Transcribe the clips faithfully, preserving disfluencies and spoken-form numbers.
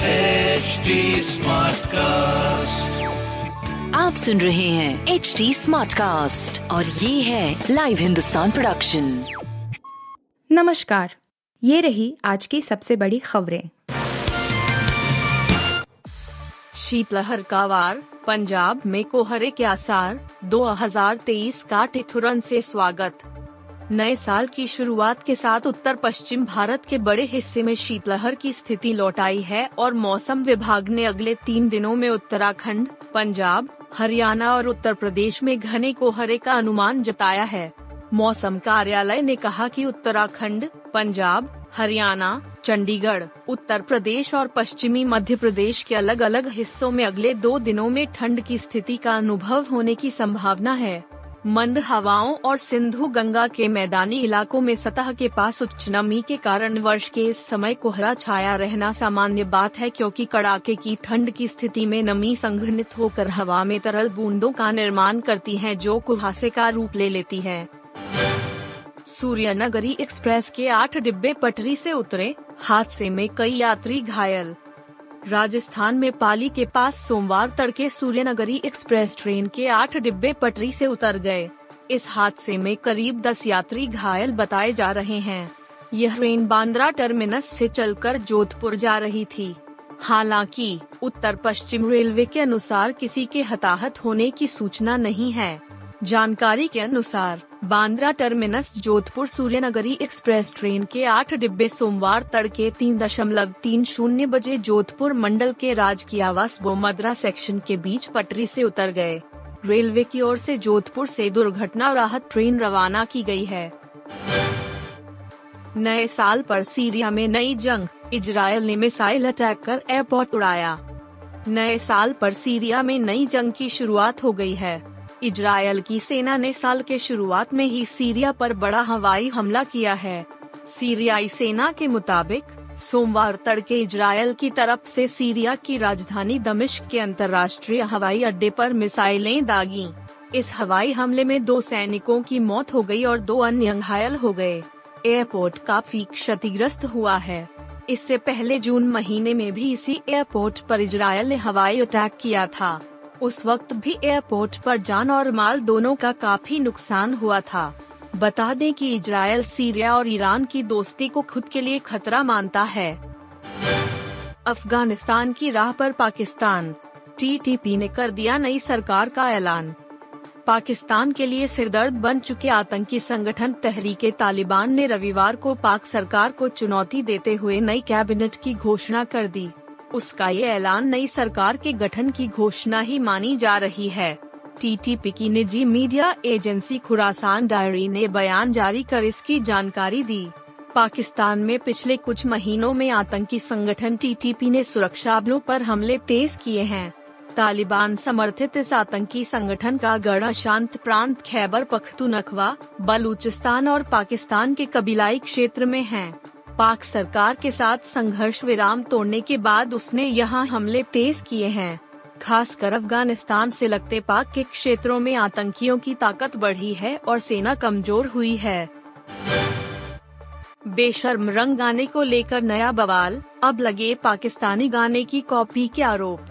HD smart cast, आप सुन रहे हैं एचडी स्मार्ट कास्ट और ये है लाइव हिंदुस्तान प्रोडक्शन। नमस्कार, ये रही आज की सबसे बड़ी खबरें। शीतलहर का वार, पंजाब में कोहरे के आसार, दो हज़ार तेईस का ठिठुरन से स्वागत। नए साल की शुरुआत के साथ उत्तर पश्चिम भारत के बड़े हिस्से में शीतलहर की स्थिति लौट आई है और मौसम विभाग ने अगले तीन दिनों में उत्तराखंड, पंजाब, हरियाणा और उत्तर प्रदेश में घने कोहरे का अनुमान जताया है। मौसम कार्यालय ने कहा कि उत्तराखंड, पंजाब, हरियाणा, चंडीगढ़, उत्तर प्रदेश और पश्चिमी मध्य प्रदेश के अलग अलग हिस्सों में अगले दो दिनों में ठंड की स्थिति का अनुभव होने की संभावना है। मंद हवाओं और सिंधु गंगा के मैदानी इलाकों में सतह के पास उच्च नमी के कारण वर्ष के इस समय कोहरा छाया रहना सामान्य बात है, क्योंकि कड़ाके की ठंड की स्थिति में नमी संघनित होकर हवा में तरल बूंदों का निर्माण करती है जो कुहासे का रूप ले लेती है। सूर्य नगरी एक्सप्रेस के आठ डिब्बे पटरी से उतरे, हादसे में कई यात्री घायल। राजस्थान में पाली के पास सोमवार तड़के सूर्यनगरी एक्सप्रेस ट्रेन के आठ डिब्बे पटरी से उतर गए। इस हादसे में करीब दस यात्री घायल बताए जा रहे हैं। यह ट्रेन बांद्रा टर्मिनस से चलकर जोधपुर जा रही थी। हालांकि उत्तर पश्चिम रेलवे के अनुसार किसी के हताहत होने की सूचना नहीं है। जानकारी के अनुसार Bandra terminus Jodhpur Suryanagari express train के आठ डिब्बे सोमवार तड़के तीन दशमलव तीन शून्य बजे जोधपुर मंडल के राजकीय आवास बोमद्रा सेक्शन के बीच पटरी से उतर गए। रेलवे की ओर से जोधपुर से दुर्घटना राहत ट्रेन रवाना की गई है। नए साल पर सीरिया में नई जंग, इजरायल ने मिसाइल अटैक कर एयरपोर्ट उड़ाया। नए साल पर सीरिया में नई जंग की शुरुआत हो गई है। इजरायल की सेना ने साल के शुरुआत में ही सीरिया पर बड़ा हवाई हमला किया है। सीरियाई सेना के मुताबिक सोमवार तड़के इजरायल की तरफ से सीरिया की राजधानी दमिश्क के अंतर्राष्ट्रीय हवाई अड्डे पर मिसाइलें दागी। इस हवाई हमले में दो सैनिकों की मौत हो गई और दो अन्य घायल हो गए। एयरपोर्ट काफी क्षतिग्रस्त हुआ है। इससे पहले जून महीने में भी इसी एयरपोर्ट पर इजरायल ने हवाई अटैक किया था। उस वक्त भी एयरपोर्ट पर जान और माल दोनों का काफी नुकसान हुआ था। बता दें कि इजरायल सीरिया और ईरान की दोस्ती को खुद के लिए खतरा मानता है। अफगानिस्तान की राह पर पाकिस्तान, टीटीपी ने कर दिया नई सरकार का ऐलान। पाकिस्तान के लिए सिरदर्द बन चुके आतंकी संगठन तहरीके तालिबान ने रविवार को पाक सरकार को चुनौती देते हुए नई कैबिनेट की घोषणा कर दी। उसका ये ऐलान नई सरकार के गठन की घोषणा ही मानी जा रही है। टीटीपी की निजी मीडिया एजेंसी खुरासान डायरी ने बयान जारी कर इसकी जानकारी दी। पाकिस्तान में पिछले कुछ महीनों में आतंकी संगठन टीटीपी ने सुरक्षा बलों पर हमले तेज किए हैं। तालिबान समर्थित इस आतंकी संगठन का गढ़ शांत प्रांत खैबर पख्तू नखवा, बलूचिस्तान और पाकिस्तान के कबीलाई क्षेत्र में है। पाक सरकार के साथ संघर्ष विराम तोड़ने के बाद उसने यहां हमले तेज किए हैं। खासकर अफगानिस्तान से लगते पाक के क्षेत्रों में आतंकियों की ताकत बढ़ी है और सेना कमजोर हुई है। बेशर्म रंग गाने को लेकर नया बवाल, अब लगे पाकिस्तानी गाने की कॉपी के आरोप।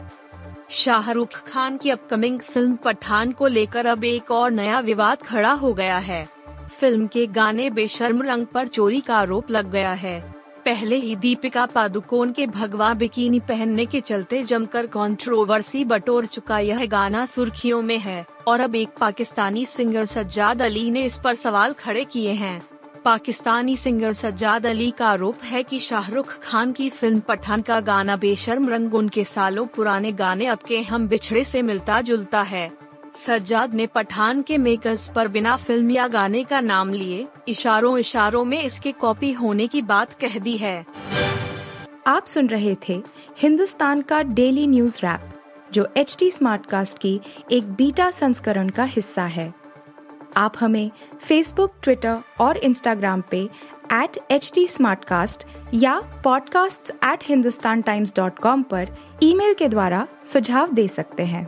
शाहरुख खान की अपकमिंग फिल्म पठान को लेकर अब एक और नया विवाद खड़ा हो गया है। फिल्म के गाने बेशर्म रंग पर चोरी का आरोप लग गया है। पहले ही दीपिका पादुकोण के भगवा बिकिनी पहनने के चलते जमकर कंट्रोवर्सी बटोर चुका यह गाना सुर्खियों में है और अब एक पाकिस्तानी सिंगर सज्जाद अली ने इस पर सवाल खड़े किए हैं। पाकिस्तानी सिंगर सज्जाद अली का आरोप है कि शाहरुख खान की फिल्म पठान का गाना बेशर्म रंग उनके सालों पुराने गाने अब के हम बिछड़े से मिलता जुलता है। सज्जाद ने पठान के मेकर्स पर बिना फिल्म या गाने का नाम लिए इशारों इशारों में इसके कॉपी होने की बात कह दी है। आप सुन रहे थे हिंदुस्तान का डेली न्यूज रैप, जो एचटी स्मार्ट कास्ट की एक बीटा संस्करण का हिस्सा है। आप हमें फेसबुक, ट्विटर और इंस्टाग्राम पे एट एचटी स्मार्ट कास्ट या podcast at Hindustan Times dot com पर ईमेल के द्वारा सुझाव दे सकते हैं।